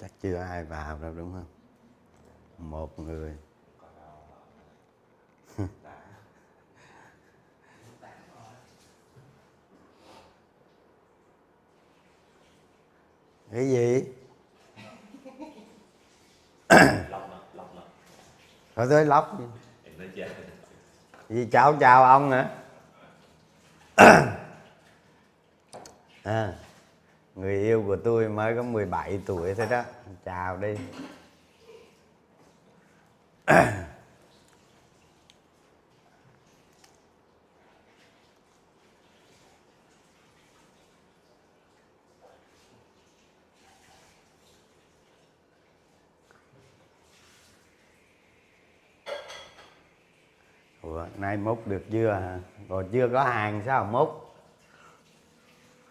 Chắc chưa ai vào đâu đúng không? Một người. Cái gì? Thôi tới lóc gì cháu chào ông hả? À, người yêu của tôi mới có 17 tuổi thôi đó. Chào đi. Nay múc được dưa hả? Còn chưa có hàng sao múc?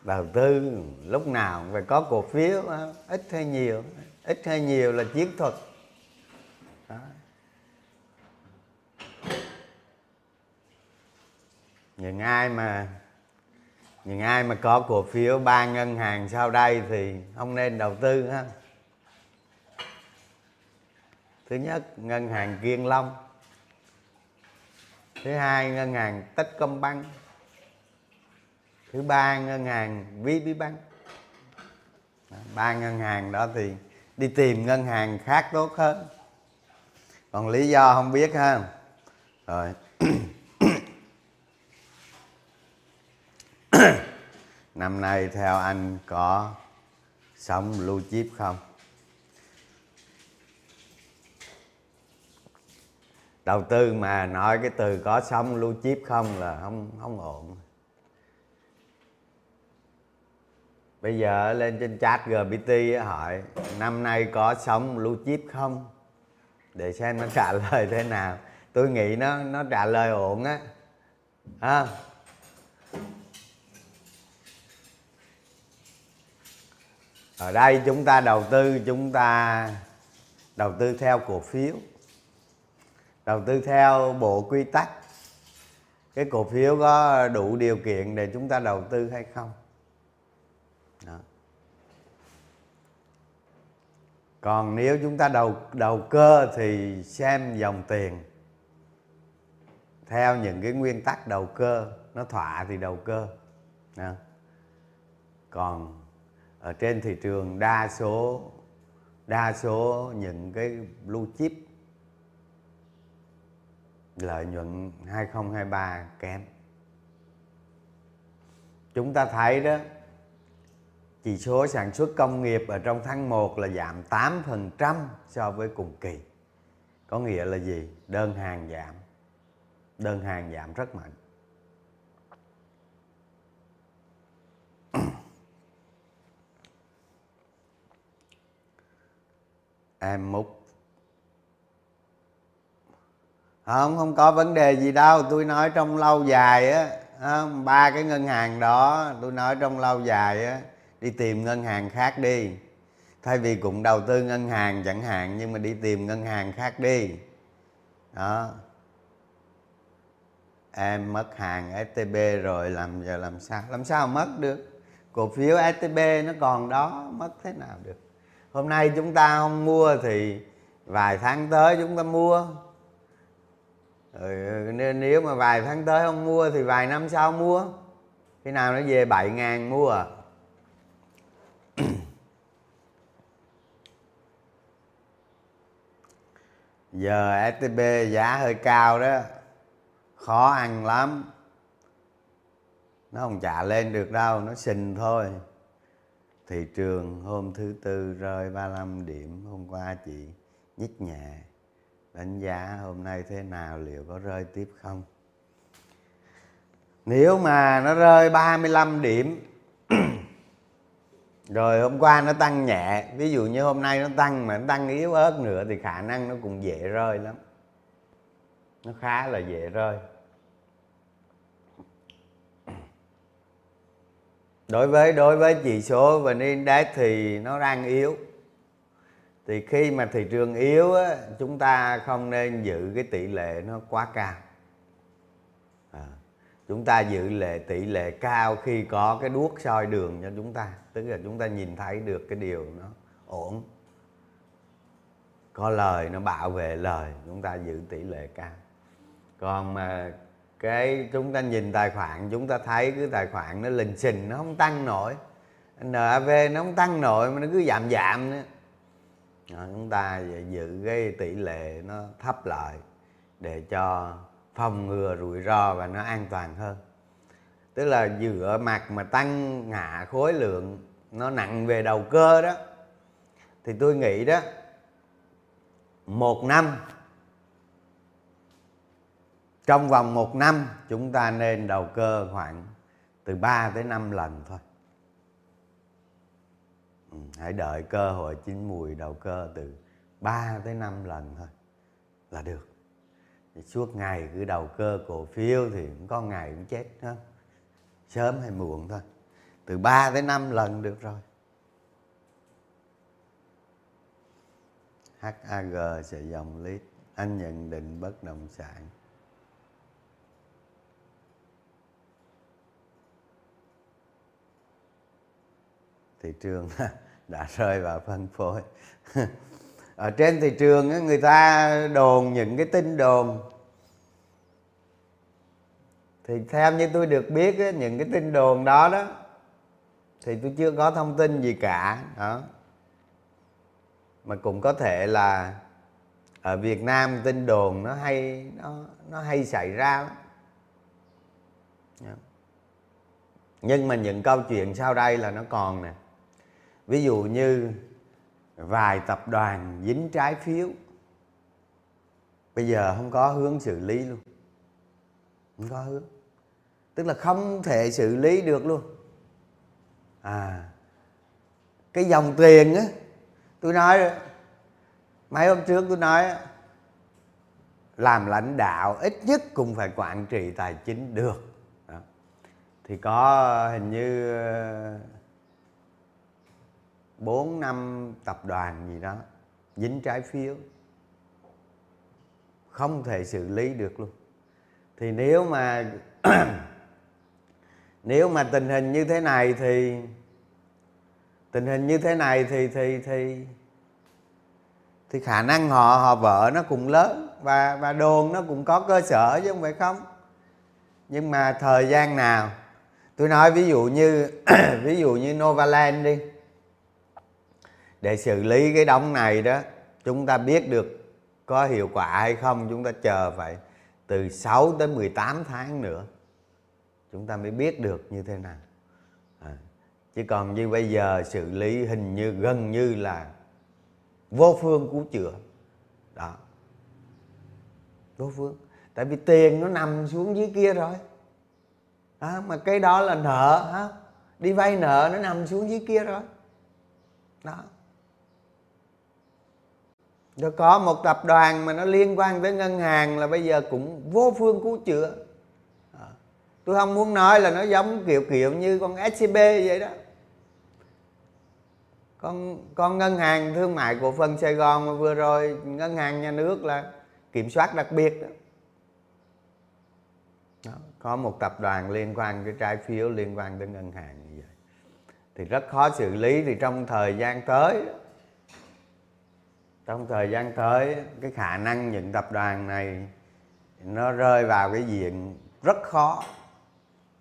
Đầu tư lúc nào cũng phải có cổ phiếu, ít hay nhiều. Ít hay nhiều là chiến thuật. Đó. Những ai mà có cổ phiếu ba ngân hàng sau đây thì không nên đầu tư ha. Thứ nhất, ngân hàng Kiên Long. Thứ hai, ngân hàng Techcombank. Thứ ba, ngân hàng VPBank. Ba ngân hàng đó thì đi tìm ngân hàng khác tốt hơn. Còn lý do không biết ha. Rồi. Năm nay theo anh có sống blue chip không? Đầu tư mà nói cái từ có xong blue chip không là không ổn. Bây giờ lên trên ChatGPT hỏi năm nay có xong blue chip không, để xem nó trả lời thế nào. Tôi nghĩ nó trả lời ổn á. À. Ở đây chúng ta đầu tư theo cổ phiếu, đầu tư theo bộ quy tắc cái cổ phiếu có đủ điều kiện để chúng ta đầu tư hay không. Đó. Còn nếu chúng ta đầu cơ thì xem dòng tiền theo những cái nguyên tắc đầu cơ, nó thỏa thì đầu cơ. Đó. Còn ở trên thị trường đa số những cái blue chip lợi nhuận 2023 kém. Chúng ta thấy đó, chỉ số sản xuất công nghiệp ở trong tháng 1 là giảm 8% so với cùng kỳ. Có nghĩa là gì? Đơn hàng giảm. Đơn hàng giảm rất mạnh. Em múc. Không có vấn đề gì đâu. Tôi nói trong lâu dài á, ba cái ngân hàng đó, tôi nói trong lâu dài á, đi tìm ngân hàng khác đi. Thay vì cũng đầu tư ngân hàng chẳng hạn, nhưng mà đi tìm ngân hàng khác đi. Đó. Em mất hàng STB rồi, làm giờ làm sao? Làm sao mất được? Cổ phiếu STB nó còn đó, mất thế nào được? Hôm nay chúng ta không mua thì vài tháng tới chúng ta mua. Nếu mà vài tháng tới không mua thì vài năm sau mua. Khi nào nó về 7.000 mua. Giờ STB giá hơi cao đó, khó ăn lắm. Nó không trả lên được đâu, nó xình thôi. Thị trường hôm thứ Tư rơi 35 điểm. Hôm qua chị nhích nhẹ. Đánh giá hôm nay thế nào, liệu có rơi tiếp không? Nếu mà nó rơi 35 điểm rồi hôm qua nó tăng nhẹ, ví dụ như hôm nay nó tăng mà nó tăng yếu ớt nữa thì khả năng nó cũng dễ rơi lắm. Nó khá là dễ rơi. Đối với chỉ số VNINDEX thì nó đang yếu. Thì khi mà thị trường yếu á, chúng ta không nên giữ cái tỷ lệ nó quá cao. À, chúng ta giữ tỷ lệ cao khi có cái đuốc soi đường cho chúng ta. Tức là chúng ta nhìn thấy được cái điều nó ổn. có lời nó bảo vệ lời, chúng ta giữ tỷ lệ cao. Còn mà cái chúng ta nhìn tài khoản, chúng ta thấy cái tài khoản nó lình xình, nó không tăng nổi, NAV nó không tăng nổi mà nó cứ giảm giảm nữa. Đó, chúng ta giữ cái tỷ lệ nó thấp lại để cho phòng ngừa rủi ro và nó an toàn hơn. Tức là giữa mặt mà tăng hạ khối lượng nó nặng về đầu cơ đó, thì tôi nghĩ đó, trong vòng một năm chúng ta nên đầu cơ khoảng từ 3 tới 5 lần thôi. Hãy đợi cơ hội chín mùi, đầu cơ từ 3 tới 5 lần thôi là được. Suốt ngày cứ đầu cơ cổ phiếu thì cũng có ngày cũng chết ha. Sớm hay muộn thôi. Từ 3 tới 5 lần được rồi. HAG sẽ dòng lít. Anh nhận định bất động sản. Thị trường đã rơi vào phân phối. Ở trên thị trường người ta đồn những cái tin đồn, thì theo như tôi được biết những cái tin đồn đó đó thì tôi chưa có thông tin gì cả đó. Mà cũng có thể là ở Việt Nam tin đồn nó hay xảy ra. Nhưng mà những câu chuyện sau đây là nó còn nè. Ví dụ như vài tập đoàn dính trái phiếu, bây giờ không có hướng xử lý luôn. Không có hướng. Tức là không thể xử lý được luôn. Cái dòng tiền á, tôi nói rồi, mấy hôm trước tôi nói đó, làm lãnh đạo ít nhất cũng phải quản trị tài chính được. Đó. Thì có hình như 4-5 tập đoàn gì đó dính trái phiếu, không thể xử lý được luôn. Thì nếu mà tình hình như thế này thì khả năng họ vỡ nó cũng lớn, và đồn nó cũng có cơ sở chứ không phải không. Nhưng mà thời gian nào, tôi nói ví dụ như Novaland đi, để xử lý cái đống này đó, chúng ta biết được có hiệu quả hay không, chúng ta chờ phải từ 6 tới 18 tháng nữa chúng ta mới biết được như thế nào. Chứ còn như bây giờ xử lý hình như gần như là vô phương cứu chữa. Đó. Vô phương. Tại vì tiền nó nằm xuống dưới kia rồi. Đó, mà cái đó là nợ. Hả? Đi vay nợ nó nằm xuống dưới kia rồi. Đó. Rồi có một tập đoàn mà nó liên quan tới ngân hàng là bây giờ cũng vô phương cứu chữa. Tôi không muốn nói là nó giống kiểu như con SCB vậy đó. Con ngân hàng thương mại cổ phần Sài Gòn mà vừa rồi ngân hàng nhà nước là kiểm soát đặc biệt đó. Đó. Có một tập đoàn liên quan tới trái phiếu, liên quan tới ngân hàng như vậy. Thì rất khó xử lý. Thì trong thời gian tới cái khả năng những tập đoàn này nó rơi vào cái diện rất khó.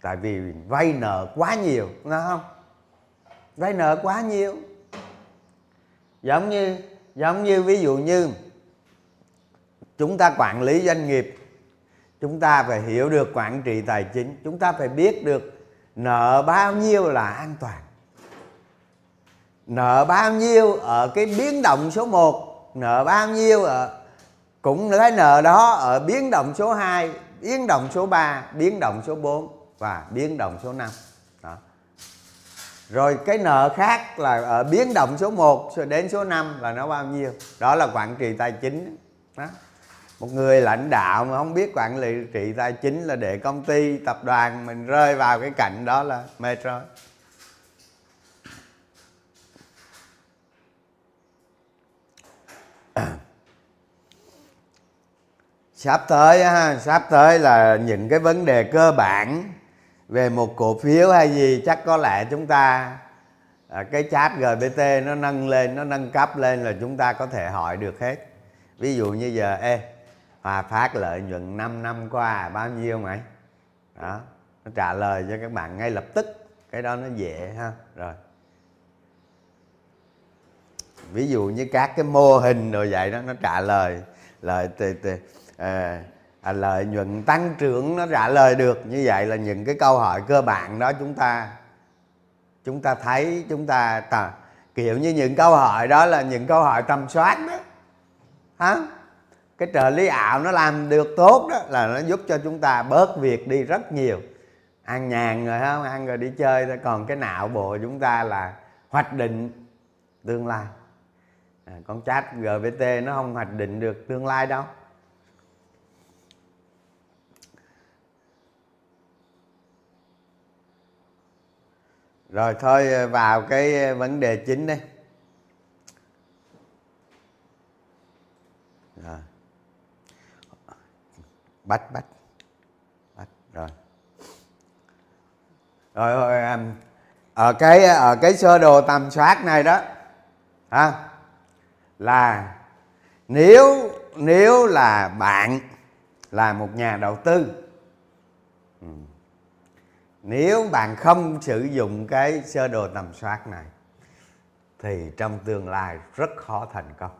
Tại vì vay nợ quá nhiều, đúng không? Vay nợ quá nhiều. Giống như ví dụ như chúng ta quản lý doanh nghiệp, chúng ta phải hiểu được quản trị tài chính, chúng ta phải biết được nợ bao nhiêu là an toàn. Nợ bao nhiêu ở cái biến động số 1, nợ bao nhiêu cũng cái nợ đó ở biến động số 2, biến động số 3, biến động số 4 và biến động số 5. Đó. Rồi cái nợ khác là ở biến động số 1 rồi đến số 5 là nó bao nhiêu. Đó là quản trị tài chính. Đó. Một người lãnh đạo mà không biết quản lý trị tài chính là để công ty, tập đoàn mình rơi vào cái cảnh đó là mệt rồi. Sắp tới là những cái vấn đề cơ bản về một cổ phiếu hay gì, chắc có lẽ chúng ta cái chat GPT nó nâng lên, nó nâng cấp lên là chúng ta có thể hỏi được hết. Ví dụ như giờ Hòa Phát lợi nhuận 5 năm qua bao nhiêu mày? Đó, nó trả lời cho các bạn ngay lập tức. Cái đó nó dễ ha. Rồi. Ví dụ như các cái mô hình rồi vậy đó, nó trả lời lợi nhuận tăng trưởng, nó trả lời được. Như vậy là những cái câu hỏi cơ bản đó chúng ta thấy, kiểu như những câu hỏi đó là những câu hỏi tầm soát đó. Hả? Cái trợ lý ảo nó làm được tốt đó là nó giúp cho chúng ta bớt việc đi rất nhiều. Ăn nhàn rồi không? Ăn rồi đi chơi thôi. Còn cái não bộ chúng ta là hoạch định tương lai. Con chat GPT nó không hoạch định được tương lai đâu. Rồi thôi vào cái vấn đề chính đây. Rồi. Bắt rồi ở cái sơ đồ tầm soát này đó ha, là nếu là bạn là một nhà đầu tư, nếu bạn không sử dụng cái sơ đồ tầm soát này thì trong tương lai rất khó thành công,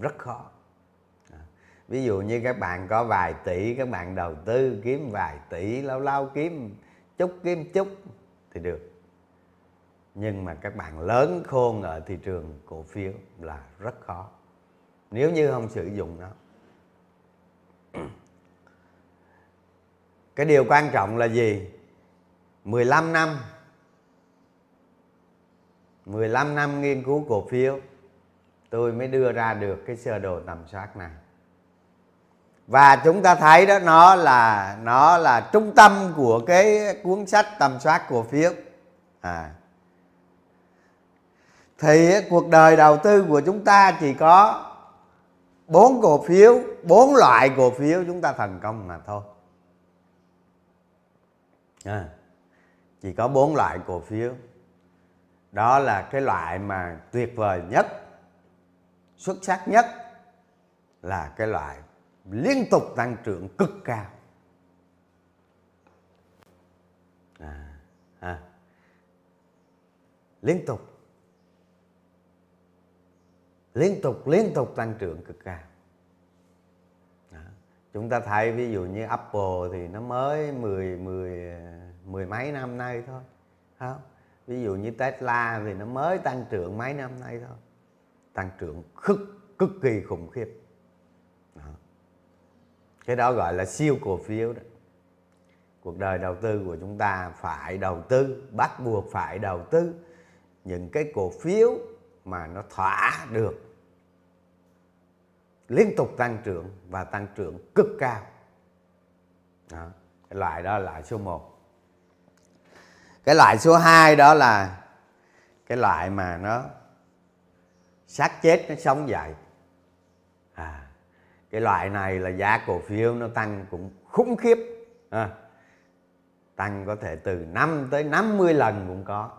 rất khó. Ví dụ như các bạn có vài tỷ, các bạn đầu tư kiếm vài tỷ, lâu lâu kiếm chút thì được. Nhưng mà các bạn lớn khôn ở thị trường cổ phiếu là rất khó nếu như không sử dụng nó. Cái điều quan trọng là gì? 15 năm nghiên cứu cổ phiếu tôi mới đưa ra được cái sơ đồ tầm soát này. Và chúng ta thấy đó, nó là trung tâm của cái cuốn sách tầm soát cổ phiếu. Thì cuộc đời đầu tư của chúng ta chỉ có 4 cổ phiếu, 4 loại cổ phiếu chúng ta thành công mà thôi. Chỉ có 4 loại cổ phiếu. Đó là cái loại mà tuyệt vời nhất, xuất sắc nhất, là cái loại liên tục tăng trưởng cực cao. Liên tục tăng trưởng cực cao. Chúng ta thấy ví dụ như Apple thì nó mới mười mấy năm nay thôi. Không? Ví dụ như Tesla thì nó mới tăng trưởng mấy năm nay thôi. Tăng trưởng cực kỳ khủng khiếp. Cái đó gọi là siêu cổ phiếu đó. Cuộc đời đầu tư của chúng ta phải đầu tư, bắt buộc phải đầu tư những cái cổ phiếu mà nó thỏa được liên tục tăng trưởng và tăng trưởng cực cao. Đó, cái loại đó là loại số 1. Cái loại số 2 đó là cái loại mà nó xác chết nó sống dậy. Cái loại này là giá cổ phiếu nó tăng cũng khủng khiếp. Tăng có thể từ 5 tới 50 lần cũng có.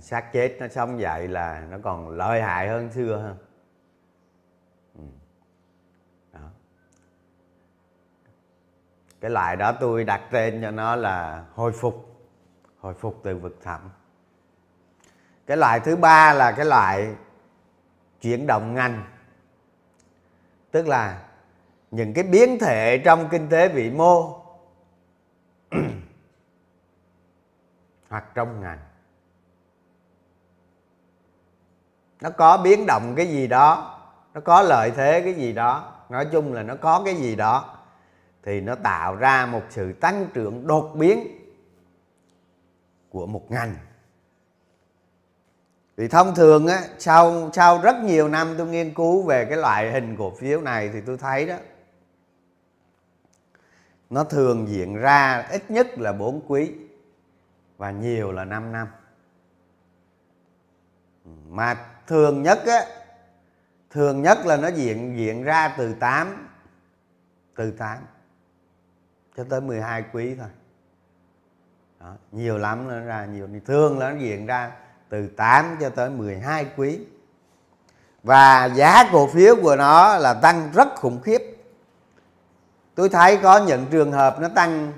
Xác chết nó sống dậy là nó còn lợi hại hơn xưa hơn. Đó. Cái loại đó tôi đặt tên cho nó là hồi phục từ vực thẳm. Cái loại thứ 3 là cái loại chuyển động ngành. Tức là những cái biến thể trong kinh tế vĩ mô hoặc trong ngành. Nó có biến động cái gì đó, nó có lợi thế cái gì đó, nói chung là nó có cái gì đó thì nó tạo ra một sự tăng trưởng đột biến của một ngành. Thì thông thường á, sau rất nhiều năm tôi nghiên cứu về cái loại hình cổ phiếu này thì tôi thấy đó, nó thường diễn ra ít nhất là 4 quý và nhiều là 5 năm. Mà thường nhất là nó diễn ra từ 8 cho tới 12 quý thôi. Đó, nhiều lắm nó ra nhiều, thường là nó diện ra từ 8 cho tới 12 quý. Và giá cổ phiếu của nó là tăng rất khủng khiếp. Tôi thấy có những trường hợp nó tăng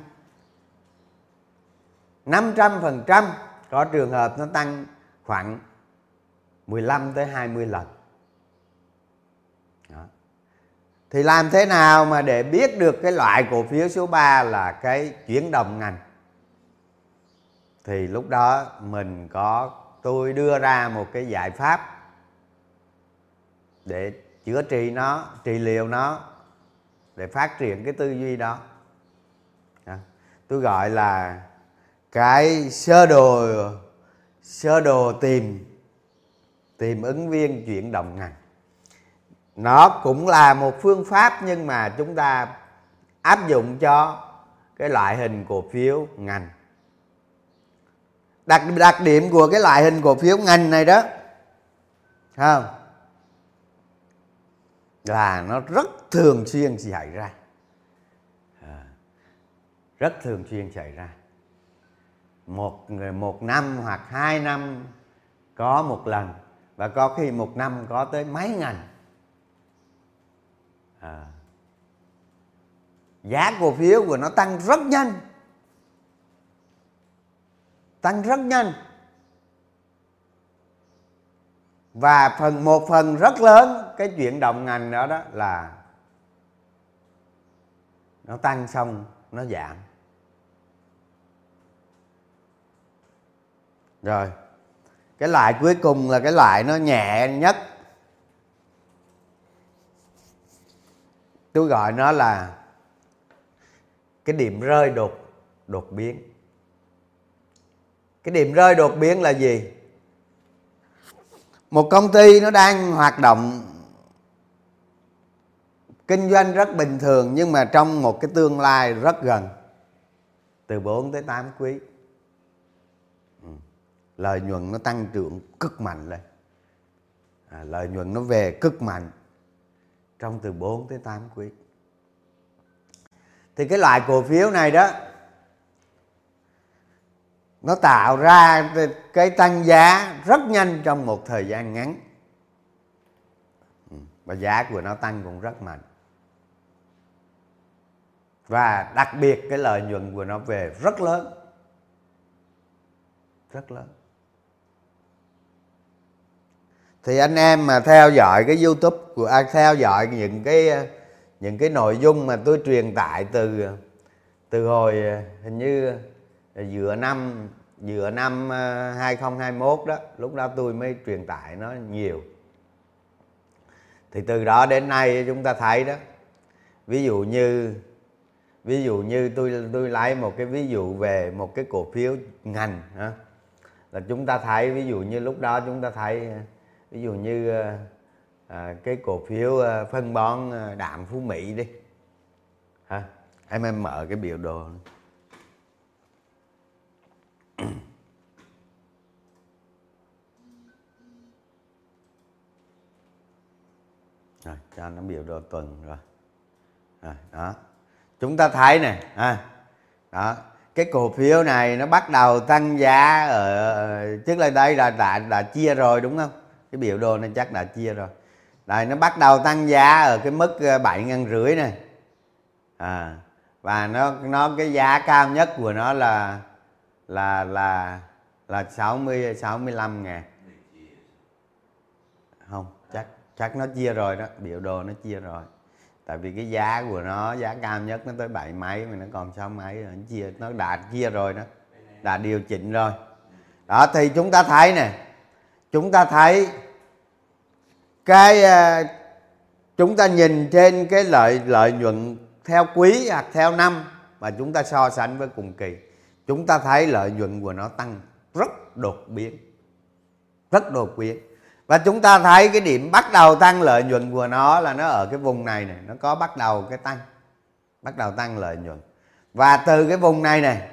500%, có trường hợp nó tăng khoảng 15 tới 20 lần. Đó. Thì làm thế nào mà để biết được cái loại cổ phiếu số 3 là cái chuyển động ngành? Thì lúc đó mình có, tôi đưa ra một cái giải pháp để chữa trị nó, trị liệu nó, để phát triển cái tư duy đó. Đó. Tôi gọi là cái sơ đồ tìm ứng viên chuyển động ngành. Nó cũng là một phương pháp nhưng mà chúng ta áp dụng cho cái loại hình cổ phiếu ngành. Đặc điểm của cái loại hình cổ phiếu ngành này đó không? Là nó rất thường xuyên xảy ra. Rất thường xuyên xảy ra. Một năm hoặc 2 năm có một lần, và có khi một năm có tới mấy ngành. Giá cổ phiếu của nó tăng rất nhanh. Tăng rất nhanh. Và một phần rất lớn cái chuyển động ngành đó, đó là nó tăng xong nó giảm. Rồi, cái loại cuối cùng là cái loại nó nhẹ nhất. Tôi gọi nó là cái điểm rơi đột biến. Cái điểm rơi đột biến là gì? Một công ty nó đang hoạt động kinh doanh rất bình thường, nhưng mà trong một cái tương lai rất gần, từ 4 tới 8 quý, lợi nhuận nó tăng trưởng cực mạnh lên. Lợi nhuận nó về cực mạnh trong từ 4 tới 8 quý. Thì cái loại cổ phiếu này đó, nó tạo ra cái tăng giá rất nhanh trong một thời gian ngắn. Và giá của nó tăng cũng rất mạnh. Và đặc biệt cái lợi nhuận của nó về rất lớn. Rất lớn. Thì anh em mà theo dõi cái YouTube của theo dõi những cái nội dung mà tôi truyền tải từ hồi hình như giữa năm 2021 đó, lúc đó tôi mới truyền tải nó nhiều. Thì từ đó đến nay chúng ta thấy đó, ví dụ như tôi lấy một cái ví dụ về một cái cổ phiếu ngành ha, là chúng ta thấy ví dụ như lúc đó chúng ta thấy ví dụ như cái cổ phiếu phân bón Đạm Phú Mỹ đi ha, em mở cái biểu đồ. Rồi, cho nó biểu đồ tuần rồi. Rồi, đó. Chúng ta thấy nè, đó, cái cổ phiếu này nó bắt đầu tăng giá ở trước đây, đây là đã chia rồi đúng không? Cái biểu đồ này chắc đã chia rồi. Đây, nó bắt đầu tăng giá ở cái mức 7.500 này. Và nó cái giá cao nhất của nó là 65 ngàn. Không, chắc nó chia rồi đó, biểu đồ nó chia rồi. Tại vì cái giá của nó, giá cao nhất nó tới 7 mấy, mà nó còn 6 mấy, nó đã chia rồi đó, đã điều chỉnh rồi. Đó, thì chúng ta thấy nè, chúng ta thấy cái chúng ta nhìn trên cái lợi nhuận theo quý hoặc theo năm mà chúng ta so sánh với cùng kỳ, chúng ta thấy lợi nhuận của nó tăng rất đột biến. Rất đột biến. Và chúng ta thấy cái điểm bắt đầu tăng lợi nhuận của nó là nó ở cái vùng này này, nó có bắt đầu cái tăng. Bắt đầu tăng lợi nhuận. Và từ cái vùng này này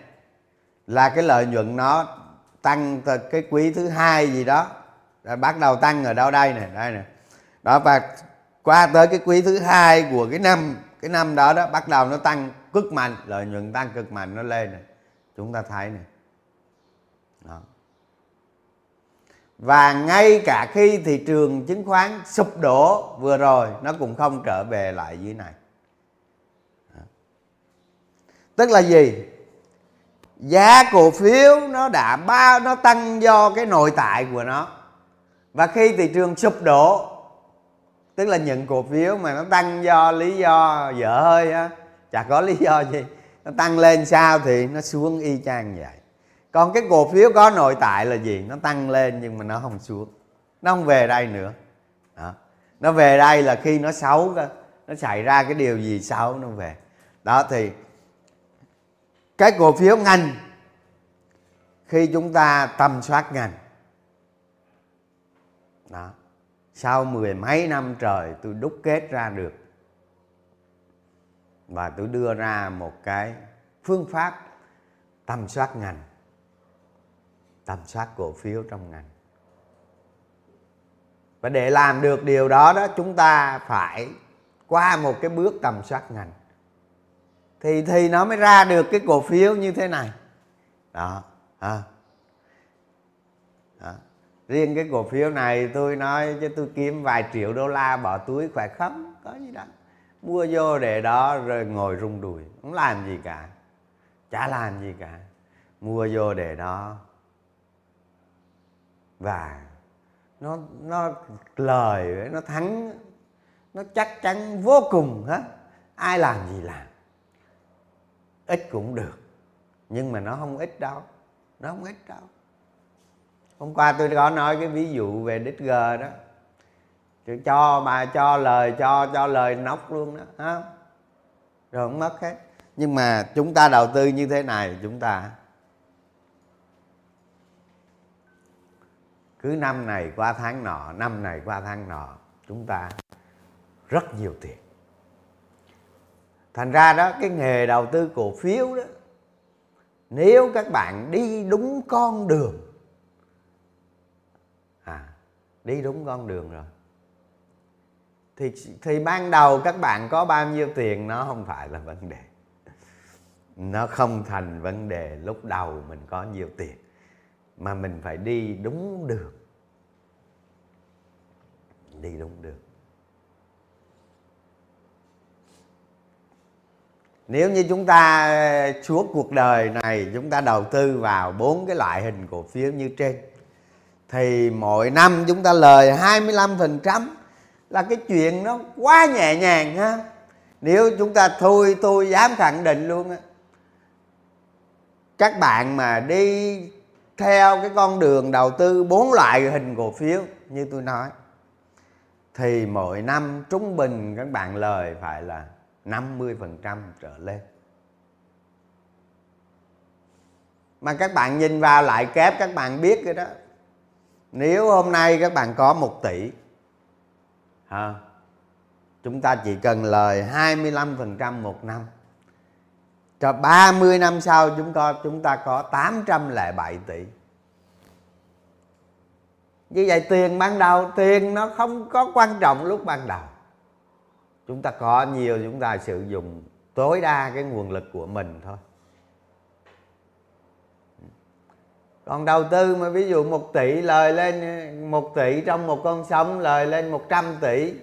là cái lợi nhuận nó tăng từ cái quý thứ hai gì đó. Rồi bắt đầu tăng ở đâu đây này, đây này. Đó, và qua tới cái quý thứ hai của cái năm đó đó, bắt đầu nó tăng cực mạnh, lợi nhuận tăng cực mạnh nó lên này. Chúng ta thấy này, Đó. Và ngay cả khi thị trường chứng khoán sụp đổ vừa rồi, nó cũng không trở về lại dưới này. Đó. Tức là gì? Giá cổ phiếu nó đã nó tăng do cái nội tại của nó. Và khi thị trường sụp đổ, tức là những cổ phiếu mà nó tăng do lý do dở hơi á, chả có lý do gì, nó tăng lên sao thì nó xuống y chang vậy. Còn cái cổ phiếu có nội tại là gì? Nó tăng lên nhưng mà nó không xuống, nó không về đây nữa. Đó. Nó về đây là khi nó xấu, nó xảy ra cái điều gì xấu nó về. Đó thì cái cổ phiếu ngành, khi chúng ta tầm soát ngành. Đó. Sau mười mấy năm trời tôi đúc kết ra được và tôi đưa ra một cái phương pháp tầm soát ngành, tầm soát cổ phiếu trong ngành. Và để làm được điều đó đó, chúng ta phải qua một cái bước tầm soát ngành thì nó mới ra được cái cổ phiếu như thế này. Đó. Đó. Riêng cái cổ phiếu này tôi nói chứ tôi kiếm vài triệu đô la bỏ túi khỏe không có gì đâu, mua vô để đó rồi ngồi rung đùi không làm gì cả, chả làm gì cả, mua vô để đó và nó lời nó thắng, nó chắc chắn vô cùng hết, ai làm gì làm, ít cũng được nhưng mà nó không ít đâu, nó không ít đâu. Hôm qua tôi có nói cái ví dụ về DG đó, cho bà cho lời nóc luôn đó, ha? Rồi không mất hết. Nhưng mà chúng ta đầu tư như thế này, chúng ta cứ năm này qua tháng nọ, năm này qua tháng nọ, chúng ta rất nhiều tiền. Thành ra đó, cái nghề đầu tư cổ phiếu đó, nếu các bạn đi đúng con đường, đi đúng con đường rồi thì ban đầu các bạn có bao nhiêu tiền nó không phải là vấn đề. Nó không thành vấn đề lúc đầu mình có nhiều tiền, mà mình phải đi đúng đường. Đi đúng đường. Nếu như chúng ta suốt cuộc đời này chúng ta đầu tư vào 4 cái loại hình cổ phiếu như trên thì mỗi năm chúng ta lời 25% là cái chuyện nó quá nhẹ nhàng ha. Nếu chúng ta thôi, tôi dám khẳng định luôn á, các bạn mà đi theo cái con đường đầu tư 4 loại hình cổ phiếu như tôi nói thì mỗi năm trung bình các bạn lời phải là 50% trở lên. Mà các bạn nhìn vào lại kép các bạn biết rồi đó. Nếu hôm nay các bạn có 1 tỷ ha, chúng ta chỉ cần lời 25% một năm, cho 30 năm sau chúng ta có 807 tỷ. Như vậy tiền ban đầu, tiền nó không có quan trọng lúc ban đầu. Chúng ta có nhiều chúng ta sử dụng tối đa cái nguồn lực của mình thôi. Còn đầu tư mà ví dụ 1 tỷ lời lên 1 tỷ trong một con sông lời lên 100 tỷ.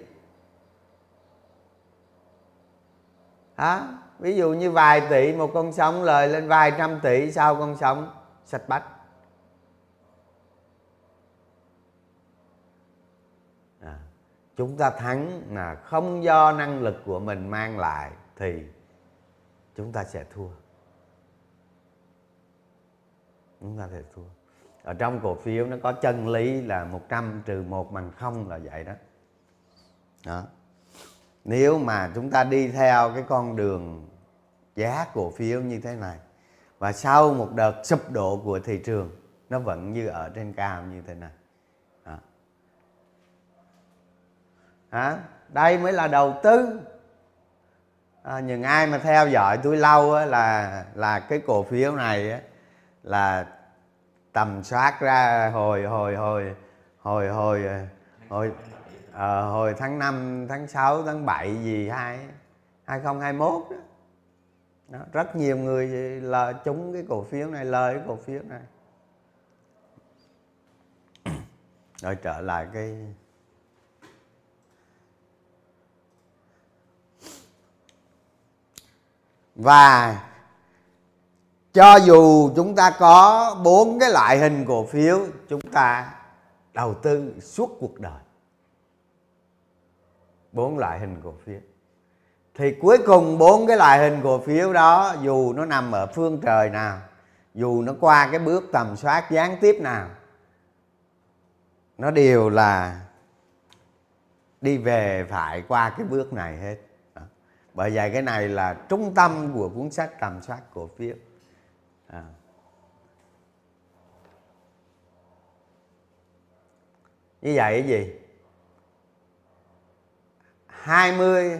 Hả? Ví dụ như vài tỷ một con sông lời lên vài trăm tỷ, sau con sông sạch bách. Chúng ta thắng mà không do năng lực của mình mang lại thì chúng ta sẽ thua. Chúng ta sẽ thua. Ở trong cổ phiếu nó có chân lý là 100 - 1 bằng 0 là vậy đó. Đó. Nếu mà chúng ta đi theo cái con đường giá cổ phiếu như thế này và sau một đợt sụp đổ của thị trường nó vẫn như ở trên cao như thế này. Đó. Đó. Đây mới là đầu tư. Nhưng ai mà theo dõi tôi lâu á, là cái cổ phiếu này á, là tầm soát ra hồi tháng 5, tháng 6, tháng 7 gì 2021 đó. Đó, rất nhiều người là trúng cái cổ phiếu này, lời cái cổ phiếu này. Rồi trở lại Và cho dù chúng ta có 4 cái loại hình cổ phiếu, chúng ta đầu tư suốt cuộc đời 4 loại hình cổ phiếu, thì cuối cùng 4 cái loại hình cổ phiếu đó, dù nó nằm ở phương trời nào, dù nó qua cái bước tầm soát gián tiếp nào, nó đều là đi về phải qua cái bước này hết. Bởi vậy cái này là trung tâm của cuốn sách Tầm soát cổ phiếu. Như vậy cái gì?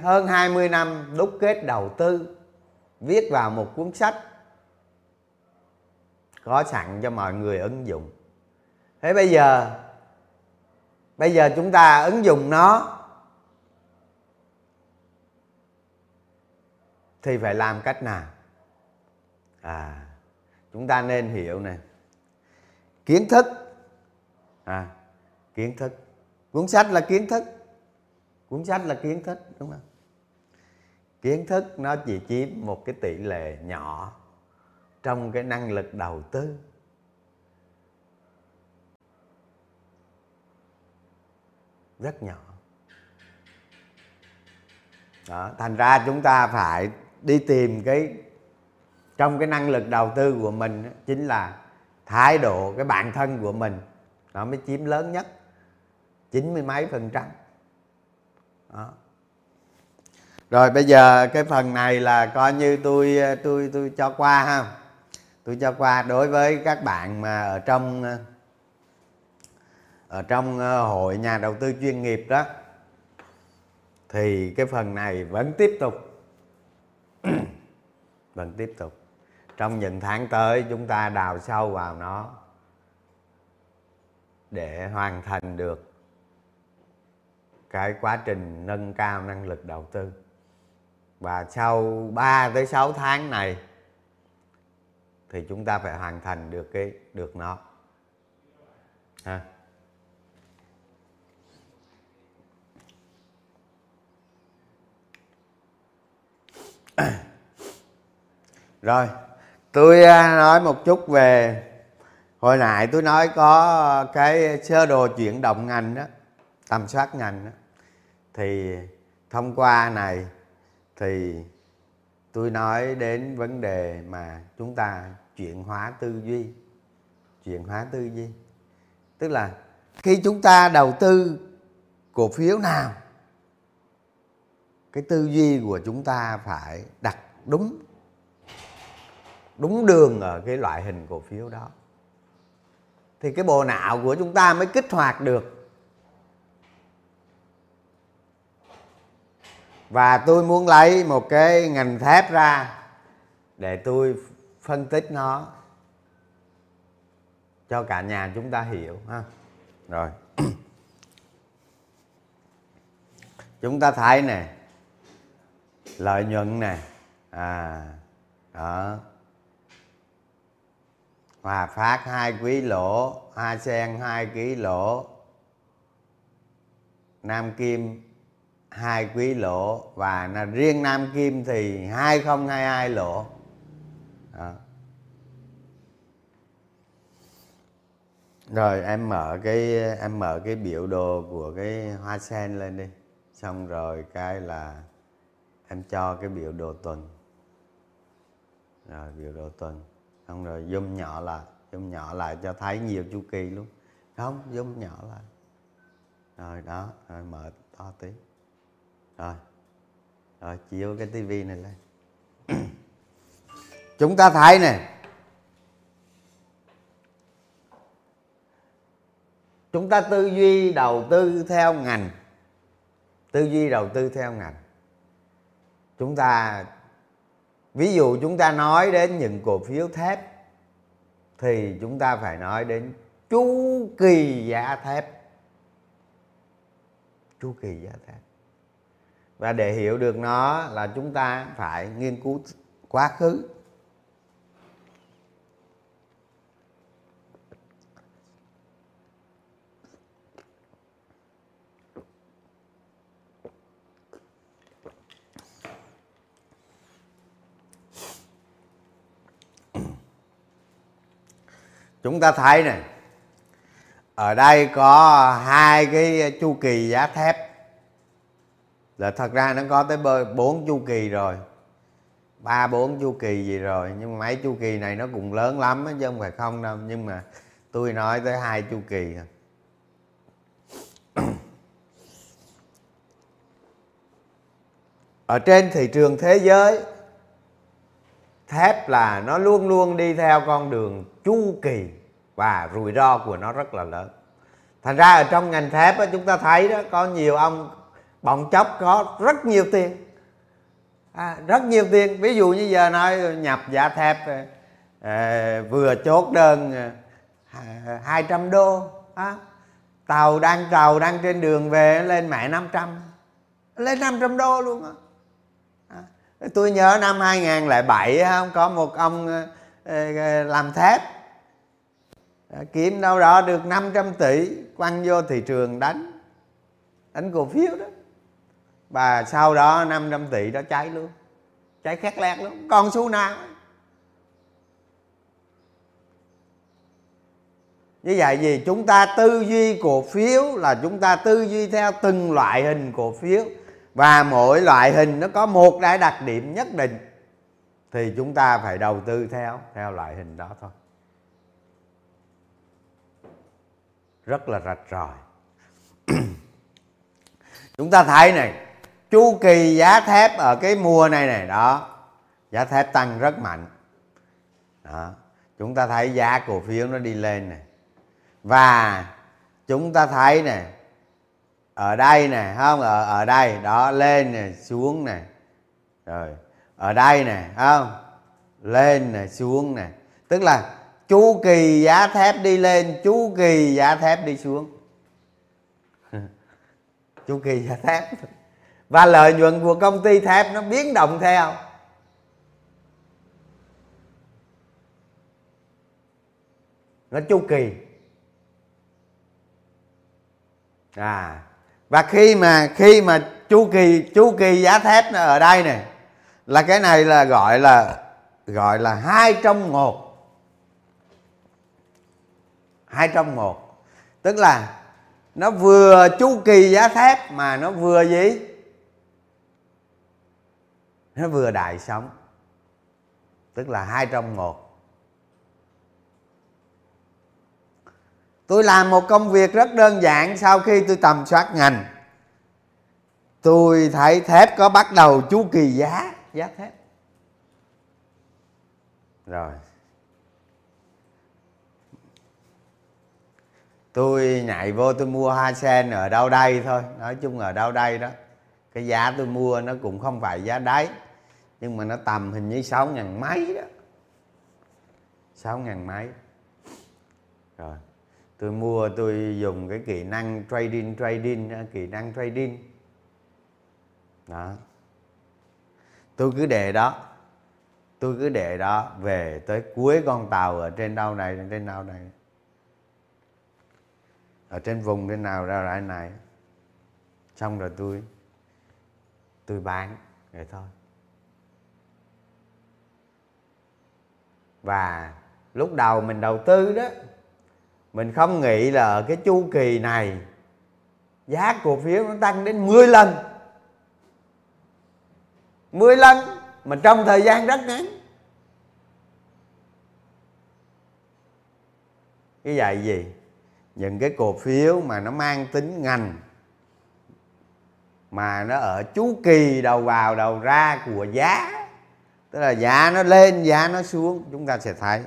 hơn 20 năm đúc kết đầu tư, viết vào một cuốn sách có sẵn cho mọi người ứng dụng. Thế bây giờ chúng ta ứng dụng nó thì phải làm cách nào? Chúng ta nên hiểu này, kiến thức, kiến thức, cuốn sách là kiến thức, cuốn sách là kiến thức, đúng không? Kiến thức nó chỉ chiếm một cái tỷ lệ nhỏ trong cái năng lực đầu tư. Rất nhỏ. Đó, thành ra chúng ta phải đi tìm trong cái năng lực đầu tư của mình đó, chính là thái độ, cái bản thân của mình, nó mới chiếm lớn nhất, 90 mấy %. Đó. Rồi bây giờ cái phần này là coi như tôi cho qua ha. Tôi cho qua. Đối với các bạn mà ở trong hội nhà đầu tư chuyên nghiệp đó, thì cái phần này vẫn tiếp tục. Vẫn tiếp tục. Trong những tháng tới chúng ta đào sâu vào nó để hoàn thành được cái quá trình nâng cao năng lực đầu tư. Và sau 3 tới 6 tháng này thì chúng ta phải hoàn thành được nó. Ha. Rồi, tôi nói một chút về, hồi nãy tôi nói có cái sơ đồ chuyển động ngành đó, tầm soát ngành đó. Thì thông qua này thì tôi nói đến vấn đề mà chúng ta chuyển hóa tư duy. Chuyển hóa tư duy tức là khi chúng ta đầu tư cổ phiếu nào, cái tư duy của chúng ta phải đặt đúng đường ở cái loại hình cổ phiếu đó, thì cái bộ não của chúng ta mới kích hoạt được. Và tôi muốn lấy một cái ngành thép ra để tôi phân tích nó cho cả nhà chúng ta hiểu ha. Rồi chúng ta thấy nè, lợi nhuận nè, đó, Hòa Phát 2 quý lỗ, Hoa Sen 2 quý lỗ, Nam Kim 2 quý lỗ, và là riêng Nam Kim thì 2022 lỗ. Đó. Rồi em mở cái biểu đồ của cái Hoa Sen lên đi, xong rồi cái là em cho cái biểu đồ tuần. Rồi biểu đồ tuần. Xong rồi zoom nhỏ lại cho thấy nhiều chu kỳ luôn. Không, zoom nhỏ lại. Rồi đó, rồi mở to tí. Rồi chiếu cái tivi này lên. Chúng ta thấy nè. Chúng ta tư duy đầu tư theo ngành. Chúng ta, ví dụ chúng ta nói đến những cổ phiếu thép thì chúng ta phải nói đến chu kỳ giá thép. Chu kỳ giá thép. Và để hiểu được nó là chúng ta phải nghiên cứu quá khứ. Chúng ta thấy này, ở đây có hai cái chu kỳ giá thép, là thật ra nó có tới 4 chu kỳ rồi, 3-4 chu kỳ gì rồi, nhưng mà mấy chu kỳ này nó cũng lớn lắm chứ không phải không đâu, nhưng mà tôi nói tới 2 chu kỳ. Ở trên thị trường thế giới, thép là nó luôn luôn đi theo con đường chu kỳ và rủi ro của nó rất là lớn. Thành ra ở trong ngành thép đó, chúng ta thấy đó, có nhiều ông bỗng chốc có rất nhiều tiền, rất nhiều tiền. Ví dụ như giờ nói nhập giá thép vừa chốt đơn $200, tàu đang trên đường về lên mẹ 500, lên $500 luôn đó. Tôi nhớ năm 2007 có một ông làm thép kiếm đâu đó được 500 tỷ quăng vô thị trường đánh cổ phiếu đó, và sau đó 500 tỷ đó cháy luôn, cháy khét lẹt luôn, con số nào. Như vậy gì chúng ta tư duy cổ phiếu là chúng ta tư duy theo từng loại hình cổ phiếu, và mỗi loại hình nó có một cái đặc điểm nhất định, thì chúng ta phải đầu tư theo loại hình đó thôi. Rất là rạch ròi. Chúng ta thấy này, chu kỳ giá thép ở cái mùa này này đó, giá thép tăng rất mạnh đó. Chúng ta thấy giá cổ phiếu nó đi lên này, và chúng ta thấy này, ở đây này không, ở đây đó lên này xuống này, rồi ở đây này không, lên này xuống này, tức là chu kỳ giá thép đi lên, chu kỳ giá thép đi xuống, chu kỳ giá thép, và lợi nhuận của công ty thép nó biến động theo. Nó chu kỳ. Và khi mà chu kỳ giá thép nó ở đây này, là cái này là gọi là 2 trong 1. 2 trong 1, tức là nó vừa chu kỳ giá thép mà nó vừa gì? Nó vừa đại sóng, tức là 2 trong 1. Tôi làm một công việc rất đơn giản, sau khi tôi tầm soát ngành, tôi thấy thép có bắt đầu chu kỳ giá thép. Rồi. Tôi nhảy vô tôi mua Hoa Sen ở đâu đây thôi, nói chung ở đâu đây đó. Cái giá tôi mua nó cũng không phải giá đáy, nhưng mà nó tầm hình như 6.000 mấy đó. 6.000 mấy. Rồi. Tôi mua, tôi dùng cái kỹ năng trading đó. Tôi cứ để đó, về tới cuối con tàu ở trên đâu này, ở trên vùng cái nào ra lại này, xong rồi tôi bán vậy thôi. Và lúc đầu mình đầu tư đó, mình không nghĩ là ở cái chu kỳ này giá cổ phiếu nó tăng đến 10 lần. 10 lần mà trong thời gian rất ngắn. Cái vậy gì? Những cái cổ phiếu mà nó mang tính ngành, mà nó ở chu kỳ đầu vào đầu ra của giá, tức là giá nó lên, giá nó xuống, chúng ta sẽ thấy.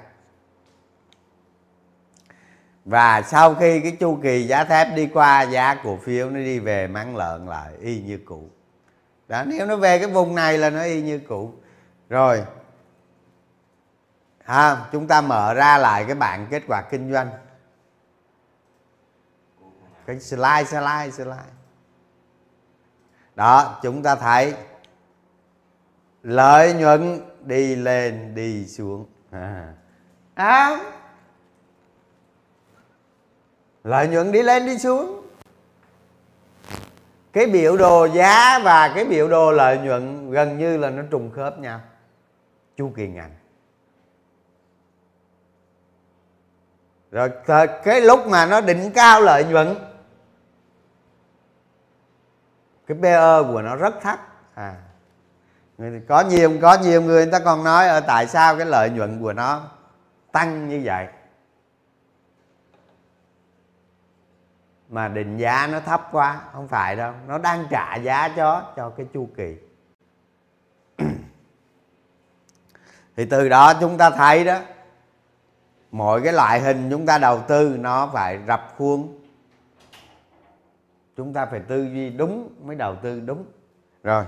Và sau khi cái chu kỳ giá thép đi qua, giá cổ phiếu nó đi về máng lợn lại y như cũ. Đó, nếu nó về cái vùng này là nó y như cũ. Rồi. Chúng ta mở ra lại cái bảng kết quả kinh doanh. Cái slide. Đó, chúng ta thấy lợi nhuận đi lên đi xuống. Lợi nhuận đi lên đi xuống. Cái biểu đồ giá và cái biểu đồ lợi nhuận gần như là nó trùng khớp nhau. Chu kỳ ngành. Rồi cái lúc mà nó định cao lợi nhuận, cái PE của nó rất thấp. À, có nhiều người ta còn nói tại sao cái lợi nhuận của nó tăng như vậy mà định giá nó thấp quá. Không phải đâu, nó đang trả giá cho cái chu kỳ. Thì từ đó chúng ta thấy đó, mỗi cái loại hình chúng ta đầu tư nó phải rập khuôn, chúng ta phải tư duy đúng mới đầu tư đúng. Rồi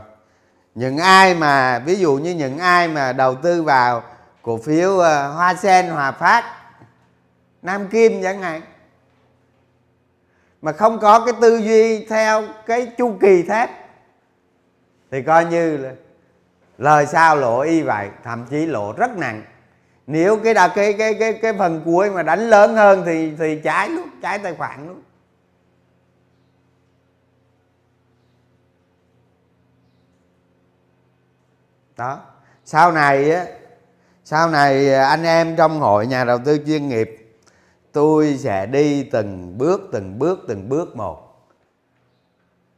những ai mà ví dụ như những ai mà đầu tư vào cổ phiếu Hoa Sen, Hòa Phát, Nam Kim chẳng hạn, mà không có cái tư duy theo cái chu kỳ thép thì coi như là lời sao lỗ y vậy, thậm chí lỗ rất nặng. Nếu cái phần cuối mà đánh lớn hơn thì cháy luôn, cháy tài khoản luôn. Đó, sau này anh em trong hội nhà đầu tư chuyên nghiệp, tôi sẽ đi từng bước một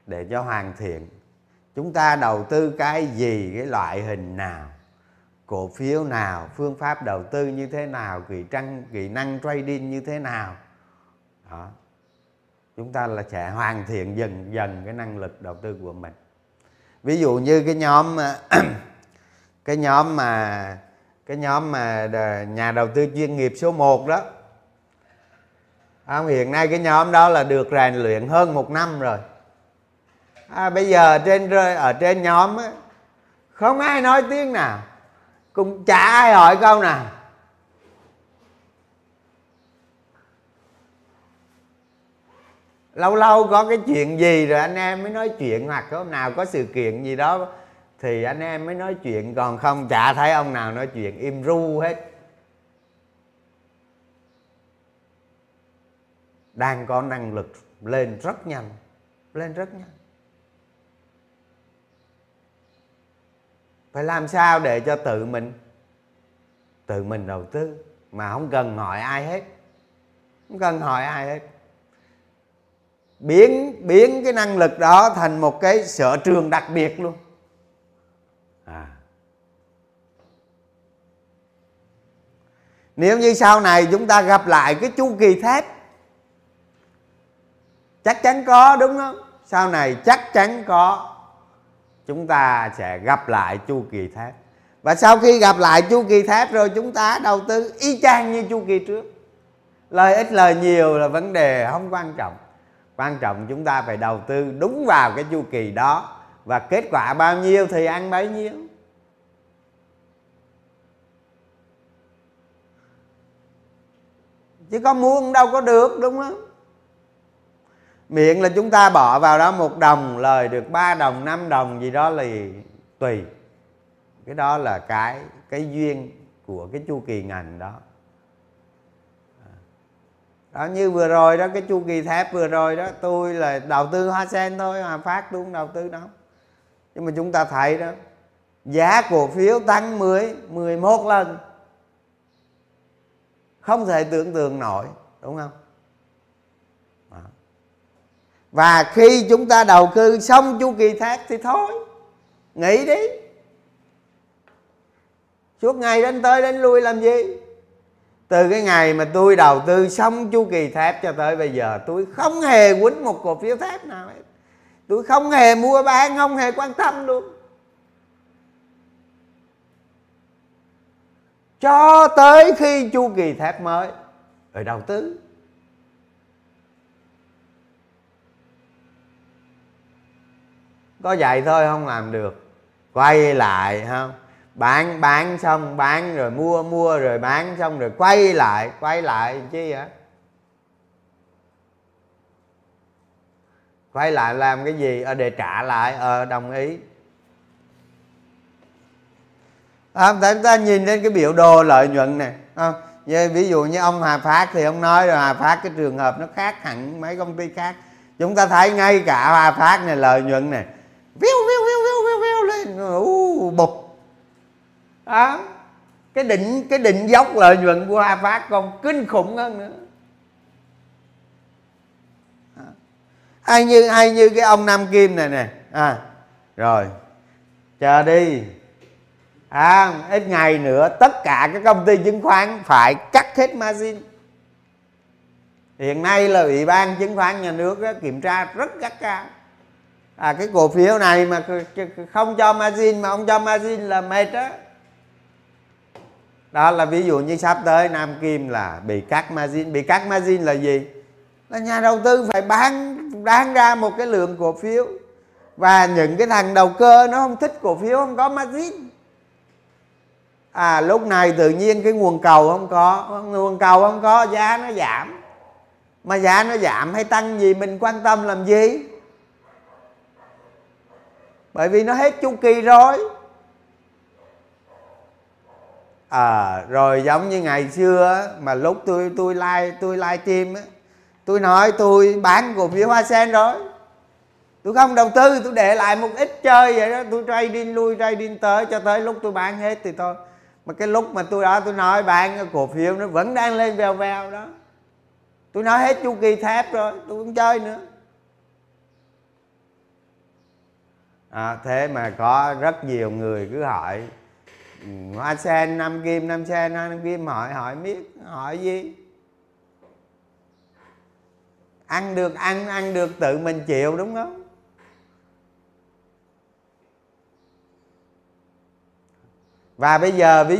để cho hoàn thiện. Chúng ta đầu tư cái gì, cái loại hình nào, cổ phiếu nào, phương pháp đầu tư như thế nào, kỹ năng trading như thế nào. Đó, chúng ta là sẽ hoàn thiện dần cái năng lực đầu tư của mình. Ví dụ như cái nhóm mà nhà đầu tư chuyên nghiệp số 1 đó, hiện nay cái nhóm đó là được rèn luyện hơn 1 năm rồi. Bây giờ ở trên nhóm ấy, không ai nói tiếng nào, cũng chả ai hỏi câu nào. Lâu lâu có cái chuyện gì rồi anh em mới nói chuyện, hoặc hôm nào có sự kiện gì đó thì anh em mới nói chuyện, còn không chả thấy ông nào nói chuyện, im ru hết. Đang có năng lực lên rất nhanh. Phải làm sao để cho tự mình đầu tư mà không cần hỏi ai hết. Biến cái năng lực đó thành một cái sở trường đặc biệt luôn. Nếu như sau này chúng ta gặp lại cái chu kỳ thép, chắc chắn có, đúng không? Sau này chắc chắn có, chúng ta sẽ gặp lại chu kỳ thép. Và sau khi gặp lại chu kỳ thép rồi, chúng ta đầu tư y chang như chu kỳ trước. Lời ít lời nhiều là vấn đề không quan trọng. Quan trọng chúng ta phải đầu tư đúng vào cái chu kỳ đó, và kết quả bao nhiêu thì ăn bấy nhiêu. Chứ có muốn đâu có được, đúng không? Miệng là chúng ta bỏ vào đó 1 đồng, lời được 3 đồng, 5 đồng gì đó là tùy. Cái đó là cái duyên của cái chu kỳ ngành đó. Đó, như vừa rồi đó, cái chu kỳ thép vừa rồi đó, tôi là đầu tư Hoa Sen thôi, Hòa Phát tôi không đầu tư đâu. Nhưng mà chúng ta thấy đó, giá cổ phiếu tăng 10, 11 lần. Không thể tưởng tượng nổi, đúng không? Và khi chúng ta đầu tư xong chu kỳ thép thì thôi, nghỉ đi. Suốt ngày đến tới đến lui làm gì? Từ cái ngày mà tôi đầu tư xong chu kỳ thép cho tới bây giờ, tôi không hề quýnh một cổ phiếu thép nào hết. Tôi không hề mua bán, không hề quan tâm luôn. Cho tới khi chu kỳ thép mới rồi đầu tư. Có vậy thôi không làm được, quay lại không? Bán xong bán rồi mua rồi bán xong rồi quay lại chi vậy? Quay lại làm cái gì? Để trả lại, đồng ý. Chúng ta nhìn lên cái biểu đồ lợi nhuận này, ví dụ như ông Hòa Phát thì ông nói rồi, Hòa Phát cái trường hợp nó khác hẳn mấy công ty khác. Chúng ta thấy ngay cả Hòa Phát này, lợi nhuận này viu lên, bụp. Đó, cái định dốc lợi nhuận của Hòa Phát còn kinh khủng hơn nữa. Hay như cái ông Nam Kim này nè. À, rồi chờ đi, ít ngày nữa tất cả các công ty chứng khoán phải cắt hết margin. Hiện nay là Ủy ban Chứng khoán Nhà nước đó, kiểm tra rất gắt cao. Cái cổ phiếu này mà không cho margin, mà ông cho margin là mệt đó. Đó là ví dụ như sắp tới Nam Kim là bị cắt margin. Bị cắt margin là gì? Là nhà đầu tư phải bán ra một cái lượng cổ phiếu. Và những cái thằng đầu cơ nó không thích cổ phiếu không có margin. Lúc này tự nhiên cái nguồn cầu không có, giá nó giảm. Mà giá nó giảm hay tăng gì mình quan tâm làm gì? Bởi vì nó hết chu kỳ rồi. Rồi giống như ngày xưa mà lúc tôi livestream á, tôi nói tôi bán cổ phiếu Hoa Sen rồi. Tôi không đầu tư, tôi để lại một ít chơi vậy đó, tôi trading lui trading tới cho tới lúc tôi bán hết thì thôi. Mà cái lúc mà tôi nói bán cổ phiếu nó vẫn đang lên vèo vèo đó. Tôi nói hết chu kỳ thép rồi, tôi không chơi nữa. Thế mà có rất nhiều người cứ hỏi Hoa Sen, Nam Kim hỏi gì? Ăn được tự mình chịu, đúng không? Và bây giờ ví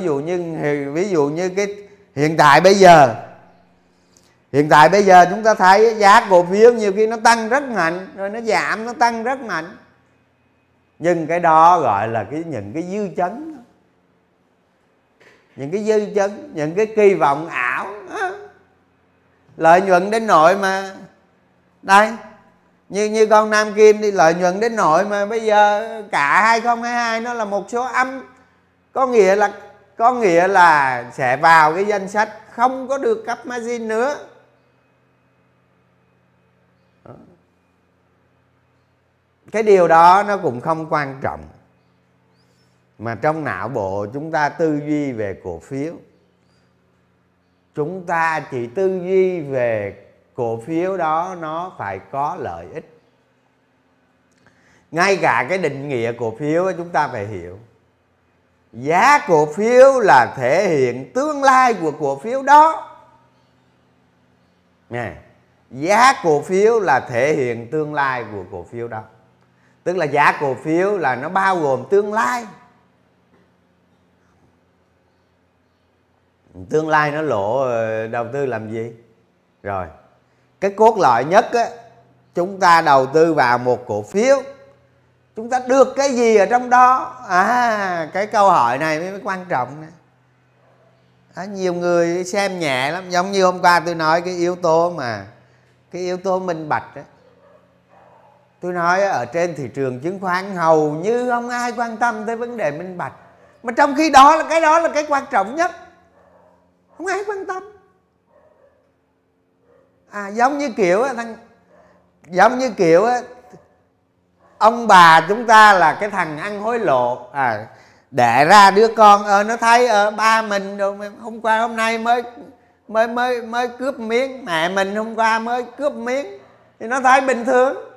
dụ như cái hiện tại bây giờ chúng ta thấy giá cổ phiếu nhiều khi nó tăng rất mạnh rồi nó giảm, nó tăng rất mạnh. Nhưng cái đó gọi là những cái dư chấn. Những cái kỳ vọng ảo. Lợi nhuận đến nỗi mà đây, như con Nam Kim đi, lợi nhuận đến nỗi mà bây giờ cả 2022 nó là một số âm. Có nghĩa là sẽ vào cái danh sách không có được cấp margin nữa. Cái điều đó nó cũng không quan trọng. Mà trong não bộ chúng ta tư duy về cổ phiếu, chúng ta chỉ tư duy về cổ phiếu đó nó phải có lợi ích. Ngay cả cái định nghĩa cổ phiếu chúng ta phải hiểu. Giá cổ phiếu là thể hiện tương lai của cổ phiếu đó. Nè, giá cổ phiếu là thể hiện tương lai của cổ phiếu đó. Tức là giá cổ phiếu là nó bao gồm tương lai. Tương lai nó lỗ đầu tư làm gì? Rồi, cái cốt lõi nhất á, chúng ta đầu tư vào một cổ phiếu, chúng ta được cái gì ở trong đó? Cái câu hỏi này mới quan trọng nè. Nhiều người xem nhẹ lắm. Giống như hôm qua tôi nói cái yếu tố minh bạch đó. Tôi nói ở trên thị trường chứng khoán hầu như không ai quan tâm tới vấn đề minh bạch. Mà trong khi đó là cái quan trọng nhất. Không ai quan tâm. Giống như kiểu ông bà chúng ta là cái thằng ăn hối lộ. Đẻ ra đứa con nó thấy ba mình hôm qua hôm nay mới cướp miếng, mẹ mình hôm qua mới cướp miếng thì nó thấy bình thường.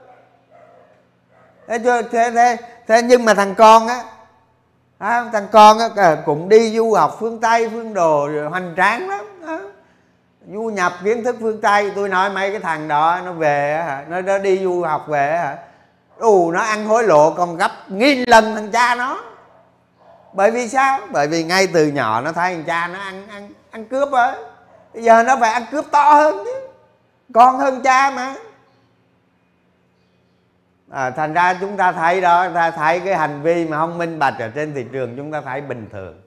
Thế nhưng mà thằng con á, cũng đi du học phương Tây, phương đồ rồi hoành tráng lắm, du nhập kiến thức phương Tây. Tôi nói mấy cái thằng đó nó về, nó đi du học về, nó ăn hối lộ còn gấp nghìn lần thằng cha nó. Bởi vì sao? Bởi vì ngay từ nhỏ nó thấy thằng cha nó ăn cướp rồi, bây giờ nó phải ăn cướp to hơn chứ, con hơn cha mà. Thành ra chúng ta thấy đó, chúng ta thấy cái hành vi mà không minh bạch ở trên thị trường chúng ta thấy bình thường.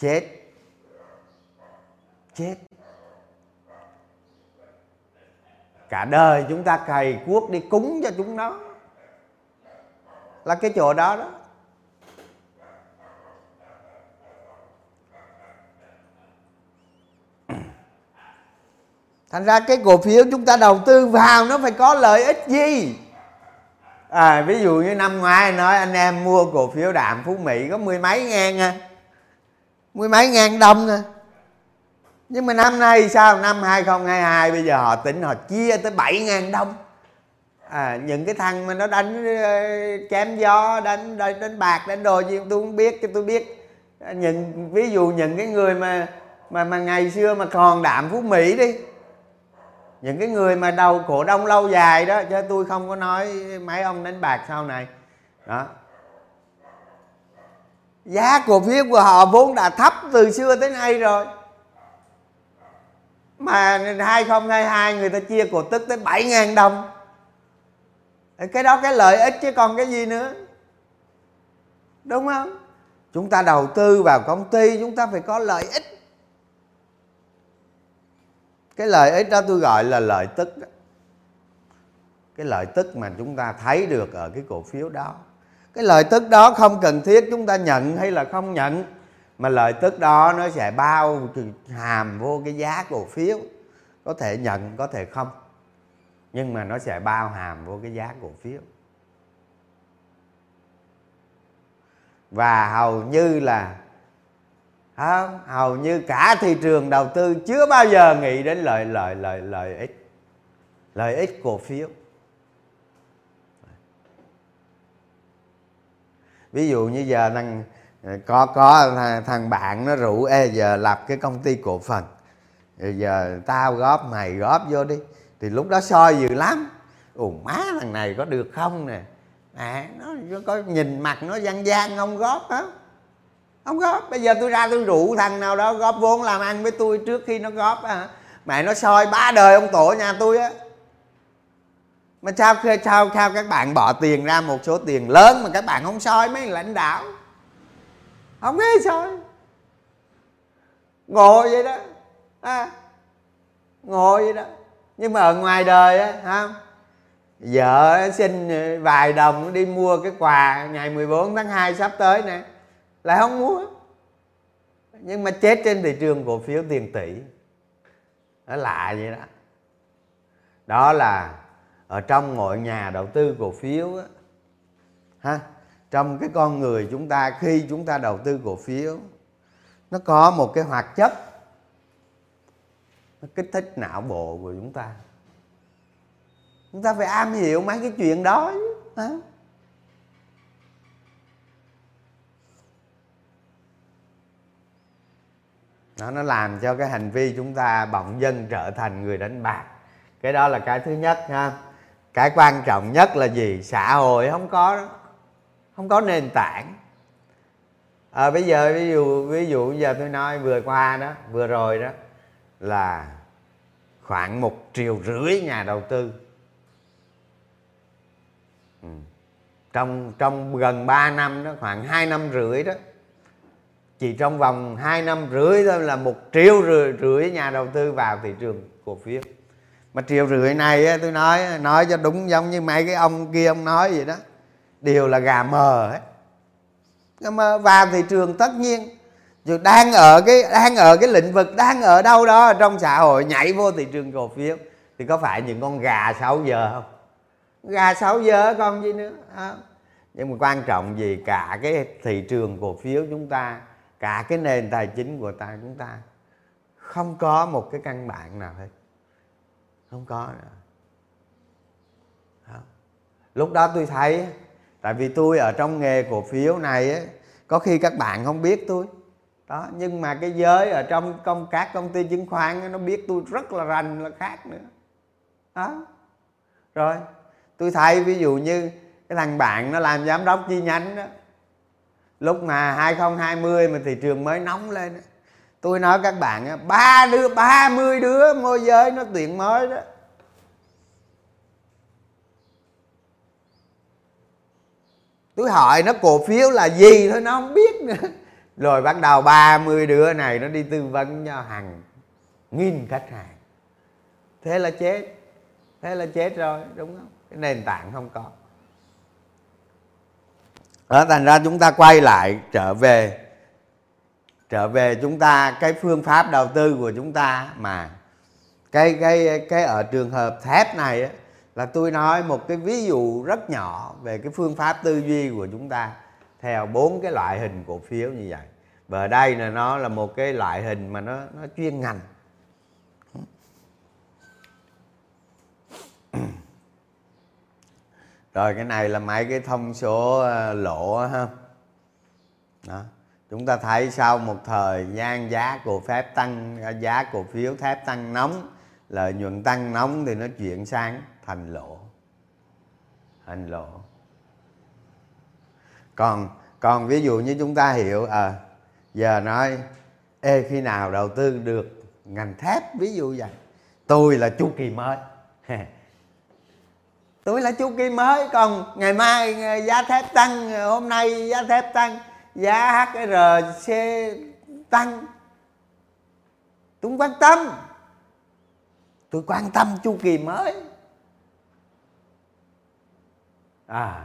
Chết cả đời chúng ta cày cuốc đi cúng cho chúng nó là cái chỗ đó đó. Thành ra cái cổ phiếu chúng ta đầu tư vào nó phải có lợi ích gì? Ví dụ như năm ngoái nói anh em mua cổ phiếu Đạm Phú Mỹ có mười mấy ngàn đồng à. Nhưng mà năm nay sao? Năm 2022 bây giờ họ tính họ chia tới 7.000 đồng. Những cái thằng mà nó đánh chém gió, đánh bạc, đánh đồ gì tôi không biết, chứ tôi biết những ví dụ những cái người mà ngày xưa mà còn Đạm Phú Mỹ đi, những cái người mà đầu cổ đông lâu dài đó, chứ tôi không có nói mấy ông đánh bạc sau này đó. Giá cổ phiếu của họ vốn đã thấp từ xưa tới nay rồi, mà 2022 người ta chia cổ tức tới 7.000 đồng. Cái đó cái lợi ích chứ còn cái gì nữa, đúng không? Chúng ta đầu tư vào công ty chúng ta phải có lợi ích. Cái lợi ích đó tôi gọi là lợi tức đó. Cái lợi tức mà chúng ta thấy được ở cái cổ phiếu đó. Cái lợi tức đó không cần thiết chúng ta nhận hay là không nhận, mà lợi tức đó nó sẽ bao hàm vô cái giá cổ phiếu. Có thể nhận, có thể không, nhưng mà nó sẽ bao hàm vô cái giá cổ phiếu. Và hầu như là hầu như cả thị trường đầu tư chưa bao giờ nghĩ đến lợi ích cổ phiếu. Ví dụ như giờ có thằng bạn nó rủ: "Ê, giờ lập cái công ty cổ phần, giờ tao góp mày góp vô đi." Thì lúc đó soi dữ lắm: "Ồ má, thằng này có được không nè, nó có nhìn mặt nó gian gian không góp hả? Không góp. Bây giờ tôi ra tôi rủ thằng nào đó góp vốn làm ăn với tôi trước khi nó góp hả? Mẹ nó soi ba đời ông tổ nhà tôi á." Mà sao các bạn bỏ tiền ra một số tiền lớn mà các bạn không soi mấy lãnh đạo, không nghe soi, ngồi vậy đó, ngồi vậy đó. Nhưng mà ở ngoài đời á, không, vợ xin vài đồng đi mua cái quà ngày 14 tháng 2 sắp tới nè, lại không mua. Nhưng mà chết trên thị trường cổ phiếu tiền tỷ. Nó lạ vậy đó. Đó là ở trong mọi nhà đầu tư cổ phiếu á, trong cái con người chúng ta khi chúng ta đầu tư cổ phiếu, nó có một cái hoạt chất, nó kích thích não bộ của chúng ta. Chúng ta phải am hiểu mấy cái chuyện đó hả? Nó làm cho cái hành vi chúng ta bỗng dưng trở thành người đánh bạc. Cái đó là cái thứ nhất ha. Cái quan trọng nhất là gì? Xã hội không có nền tảng. Bây giờ ví dụ giờ tôi nói vừa rồi đó là khoảng 1,5 triệu nhà đầu tư trong gần 3 năm đó, khoảng 2,5 năm đó, chỉ trong vòng 2,5 năm thôi là 1,5 triệu nhà đầu tư vào thị trường cổ phiếu. Mà 1,5 triệu này tôi nói cho đúng giống như mấy cái ông kia ông nói vậy đó, đều là gà mờ ấy. Nhưng mà vào thị trường tất nhiên đang ở cái lĩnh vực, đang ở đâu đó trong xã hội nhảy vô thị trường cổ phiếu thì có phải những con gà 6 giờ không? Gà 6 giờ còn gì nữa không? Nhưng mà quan trọng gì, cả cái thị trường cổ phiếu chúng ta, cả cái nền tài chính của chúng ta không có một cái căn bản nào hết, không có nữa. Lúc đó tôi thấy, tại vì tôi ở trong nghề cổ phiếu này ấy, có khi các bạn không biết tôi đó, nhưng mà cái giới ở trong các công ty chứng khoán ấy, nó biết tôi rất là rành là khác nữa đó. Rồi tôi thấy ví dụ như cái thằng bạn nó làm giám đốc chi nhánh đó, lúc mà 2020 mà thị trường mới nóng lên đó, tôi nói các bạn á, 30 đứa môi giới nó tuyển mới đó. Tôi hỏi nó cổ phiếu là gì thôi nó không biết nữa. Rồi bắt đầu 30 đứa này nó đi tư vấn cho hàng nghìn khách hàng. Thế là chết rồi, đúng không? Cái nền tảng không có đó. Thành ra chúng ta quay lại trở về chúng ta, cái phương pháp đầu tư của chúng ta mà cái ở trường hợp thép này á, là tôi nói một cái ví dụ rất nhỏ về cái phương pháp tư duy của chúng ta theo 4 cái loại hình cổ phiếu như vậy. Và ở đây là nó là một cái loại hình mà nó chuyên ngành. Rồi cái này là mấy cái thông số lỗ ha. Đó. Chúng ta thấy sau một thời gian giá cổ phiếu thép tăng nóng, lợi nhuận tăng nóng thì nó chuyển sang thành lỗ. Thành lỗ. Còn ví dụ như chúng ta hiểu giờ nói khi nào đầu tư được ngành thép, ví dụ vậy. Tôi là chu kỳ mới. Tôi là chu kỳ mới, còn ngày mai giá thép tăng, hôm nay giá thép tăng, giá HRC tăng. Tôi quan tâm. Tôi quan tâm chu kỳ mới. Đó.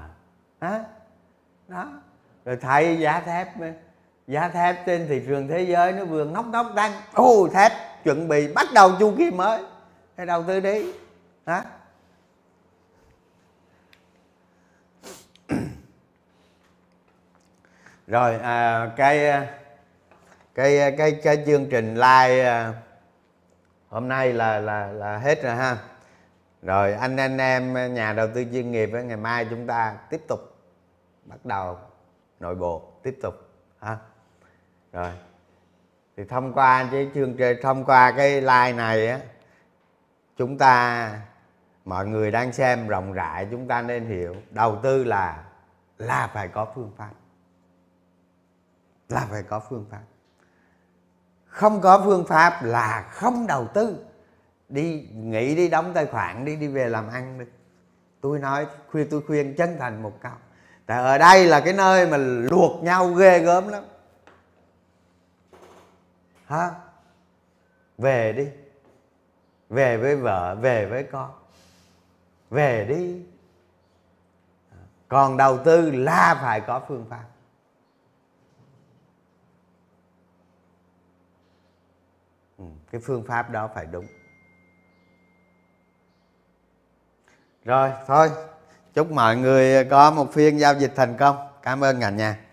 Rồi thấy giá thép trên thị trường thế giới nó vừa ngóc tăng. Ô, thép chuẩn bị bắt đầu chu kỳ mới. Thế đầu tư đi. Đó. Rồi cái chương trình live hôm nay là hết rồi ha. Rồi anh em nhà đầu tư chuyên nghiệp, ngày mai chúng ta tiếp tục bắt đầu nội bộ tiếp tục ha. Rồi thì thông qua cái live này á, chúng ta mọi người đang xem rộng rãi, chúng ta nên hiểu đầu tư là phải có phương pháp. Là phải có phương pháp. Không có phương pháp là không đầu tư. Đi nghỉ đi đóng tài khoản đi, đi về làm ăn đi. Tôi khuyên chân thành một câu. Tại ở đây là cái nơi mà luộc nhau ghê gớm lắm. Hả? Về đi. Về với vợ, về với con. Về đi. Còn đầu tư là phải có phương pháp. Cái phương pháp đó phải đúng. Rồi thôi, chúc mọi người có một phiên giao dịch thành công. Cảm ơn cả nhà.